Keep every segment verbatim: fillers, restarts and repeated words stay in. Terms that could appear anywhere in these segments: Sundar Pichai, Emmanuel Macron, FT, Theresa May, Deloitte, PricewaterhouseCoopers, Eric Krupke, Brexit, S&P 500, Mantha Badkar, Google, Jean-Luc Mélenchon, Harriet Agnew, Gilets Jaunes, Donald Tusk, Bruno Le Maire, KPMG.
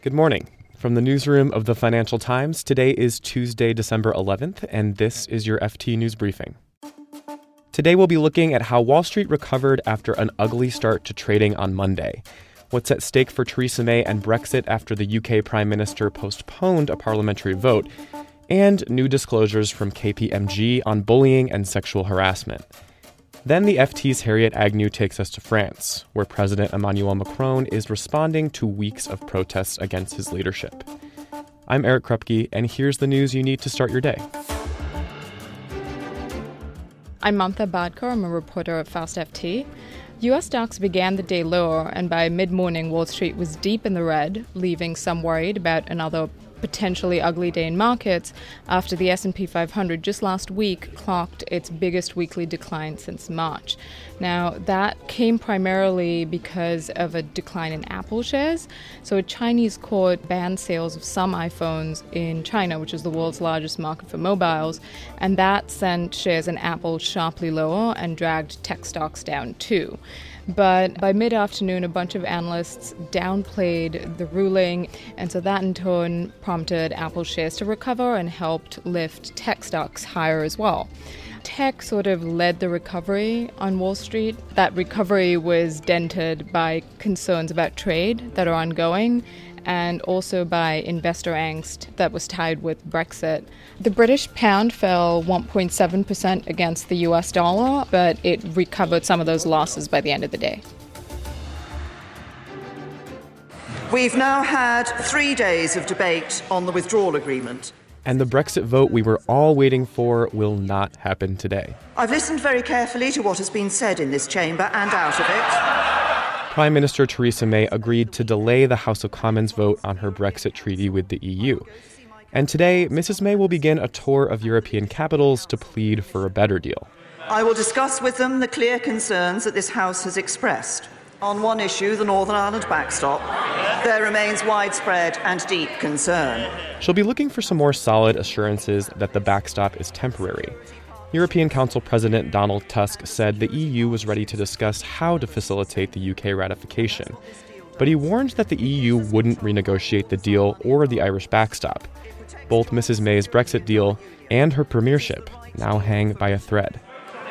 Good morning. From the newsroom of the Financial Times, today is Tuesday, December eleventh, and this is your F T News Briefing. Today we'll be looking at how Wall Street recovered after an ugly start to trading on Monday, what's at stake for Theresa May and Brexit after the U K Prime Minister postponed a parliamentary vote, and new disclosures from K P M G on bullying and sexual harassment. Then the F T's Harriet Agnew takes us to France, where President Emmanuel Macron is responding to weeks of protests against his leadership. I'm Eric Krupke, and here's the news you need to start your day. I'm Mantha Badkar. I'm a reporter at Fast F T. U S stocks began the day lower, and by mid-morning, Wall Street was deep in the red, leaving some worried about another potentially ugly day in markets after the S and P five hundred just last week clocked its biggest weekly decline since March. Now, that came primarily because of a decline in Apple shares. So a Chinese court banned sales of some iPhones in China, which is the world's largest market for mobiles, and that sent shares in Apple sharply lower and dragged tech stocks down too. But by mid-afternoon, a bunch of analysts downplayed the ruling, and so that in turn prompted Apple shares to recover and helped lift tech stocks higher as well. Tech sort of led the recovery on Wall Street. That recovery was dented by concerns about trade that are ongoing, and also by investor angst that was tied with Brexit. The British pound fell one point seven percent against the U S dollar, but it recovered some of those losses by the end of the day. We've now had three days of debate on the withdrawal agreement. And the Brexit vote we were all waiting for will not happen today. I've listened very carefully to what has been said in this chamber and out of it. Prime Minister Theresa May agreed to delay the House of Commons vote on her Brexit treaty with the E U. And today, Missus May will begin a tour of European capitals to plead for a better deal. I will discuss with them the clear concerns that this House has expressed. On one issue, the Northern Ireland backstop, there remains widespread and deep concern. She'll be looking for some more solid assurances that the backstop is temporary. European Council President Donald Tusk said the E U was ready to discuss how to facilitate the U K ratification, but he warned that the E U wouldn't renegotiate the deal or the Irish backstop. Both Missus May's Brexit deal and her premiership now hang by a thread.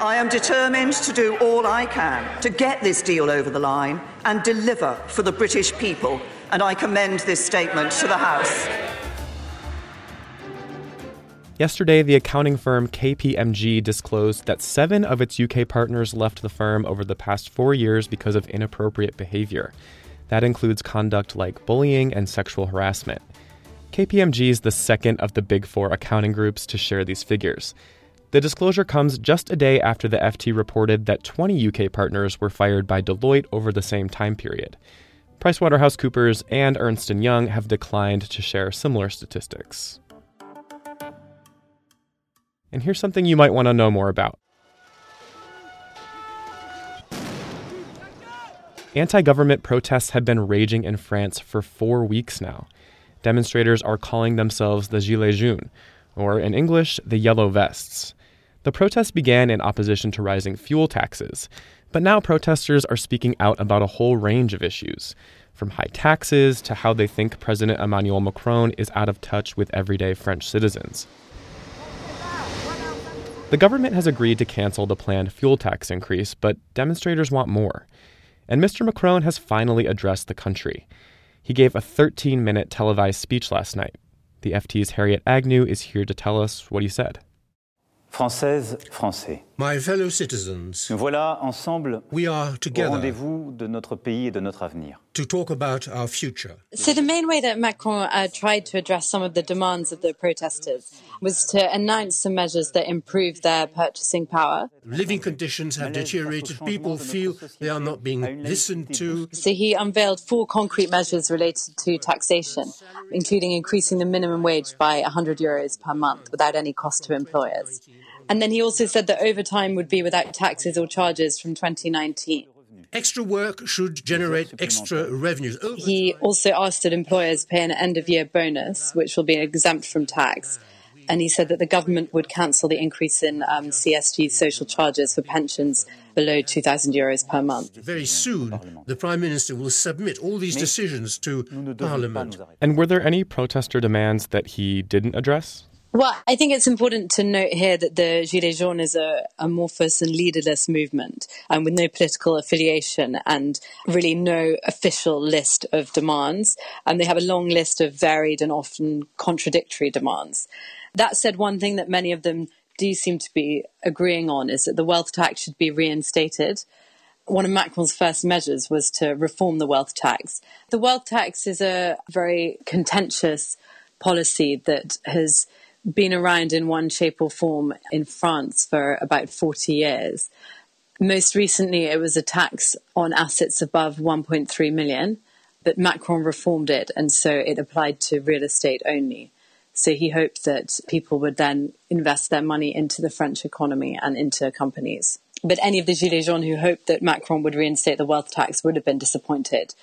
I am determined to do all I can to get this deal over the line and deliver for the British people, and I commend this statement to the House. Yesterday, the accounting firm K P M G disclosed that seven of its U K partners left the firm over the past four years because of inappropriate behavior. That includes conduct like bullying and sexual harassment. K P M G is the second of the big four accounting groups to share these figures. The disclosure comes just a day after the F T reported that twenty U K partners were fired by Deloitte over the same time period. PricewaterhouseCoopers and Ernst and Young have declined to share similar statistics. And here's something you might want to know more about. Anti-government protests have been raging in France for four weeks now. Demonstrators are calling themselves the Gilets Jaunes, or in English, the Yellow Vests. The protests began in opposition to rising fuel taxes, but now protesters are speaking out about a whole range of issues, from high taxes to how they think President Emmanuel Macron is out of touch with everyday French citizens. The government has agreed to cancel the planned fuel tax increase, but demonstrators want more. And Mister Macron has finally addressed the country. He gave a thirteen-minute televised speech last night. The F T's Harriet Agnew is here to tell us what he said. Française, Français. My fellow citizens, voilà ensemble we are together au rendez-vous de notre pays et de notre avenir. To talk about our future. So the main way that Macron uh, tried to address some of the demands of the protesters was to announce some measures that improve their purchasing power. Living conditions have deteriorated. People feel they are not being listened to. So he unveiled four concrete measures related to taxation, including increasing the minimum wage by one hundred euros per month without any cost to employers. And then he also said that overtime would be without taxes or charges from twenty nineteen. Extra work should generate extra revenues. He also asked that employers pay an end-of-year bonus, which will be exempt from tax. and he said that the government would cancel the increase in um, C S G social charges for pensions below two thousand euros per month. Very soon, the Prime Minister will submit all these decisions to Parliament. And were there any protester demands that he didn't address? Well, I think it's important to note here that the Gilets Jaunes is a amorphous and leaderless movement and um, with no political affiliation and really no official list of demands. And they have a long list of varied and often contradictory demands. That said, one thing that many of them do seem to be agreeing on is that the wealth tax should be reinstated. One of Macron's first measures was to reform the wealth tax. The wealth tax is a very contentious policy that has been around in one shape or form in France for about forty years. Most recently, it was a tax on assets above one point three million, but Macron reformed it, and so it applied to real estate only. So he hoped that people would then invest their money into the French economy and into companies. But any of the Gilets Jaunes who hoped that Macron would reinstate the wealth tax would have been disappointed.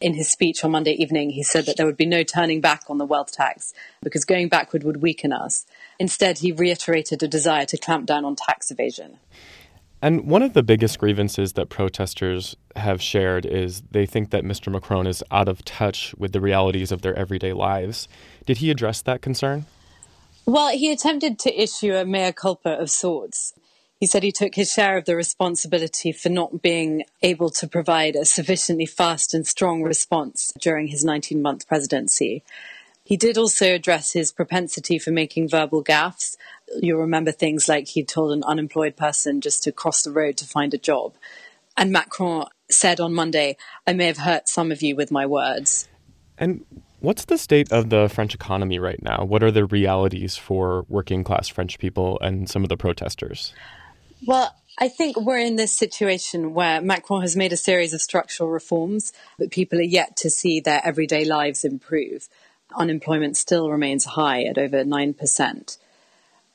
In his speech on Monday evening, he said that there would be no turning back on the wealth tax because going backward would weaken us. Instead, he reiterated a desire to clamp down on tax evasion. And one of the biggest grievances that protesters have shared is they think that Mister Macron is out of touch with the realities of their everyday lives. Did he address that concern? Well, he attempted to issue a mea culpa of sorts. He said he took his share of the responsibility for not being able to provide a sufficiently fast and strong response during his nineteen-month presidency. He did also address his propensity for making verbal gaffes. You'll remember things like he told an unemployed person just to cross the road to find a job. And Macron said on Monday, "I may have hurt some of you with my words." And what's the state of the French economy right now? What are the realities for working-class French people and some of the protesters? Well, I think we're in this situation where Macron has made a series of structural reforms, but people are yet to see their everyday lives improve. Unemployment still remains high at over nine percent.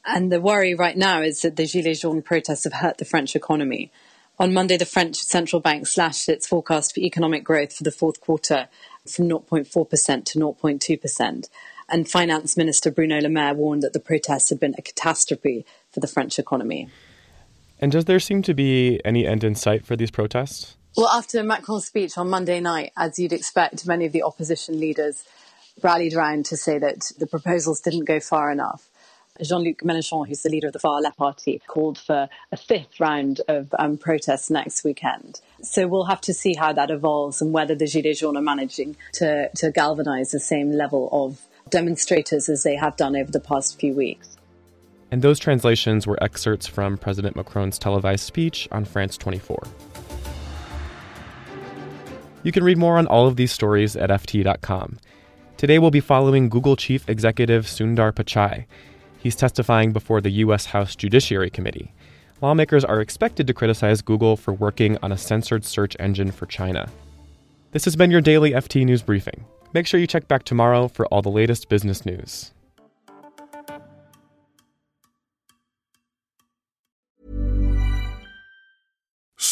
And the worry right now is that the Gilets Jaunes protests have hurt the French economy. On Monday, the French central bank slashed its forecast for economic growth for the fourth quarter from zero point four percent to zero point two percent. And Finance Minister Bruno Le Maire warned that the protests had been a catastrophe for the French economy. And does there seem to be any end in sight for these protests? Well, after Macron's speech on Monday night, as you'd expect, many of the opposition leaders rallied around to say that the proposals didn't go far enough. Jean-Luc Mélenchon, who's the leader of the Far Left Party, called for a fifth round of um, protests next weekend. So we'll have to see how that evolves and whether the Gilets Jaunes are managing to, to galvanise the same level of demonstrators as they have done over the past few weeks. And those translations were excerpts from President Macron's televised speech on France twenty-four. You can read more on all of these stories at F T dot com. Today we'll be following Google Chief Executive Sundar Pichai. He's testifying before the U S House Judiciary Committee. Lawmakers are expected to criticize Google for working on a censored search engine for China. This has been your daily F T News Briefing. Make sure you check back tomorrow for all the latest business news.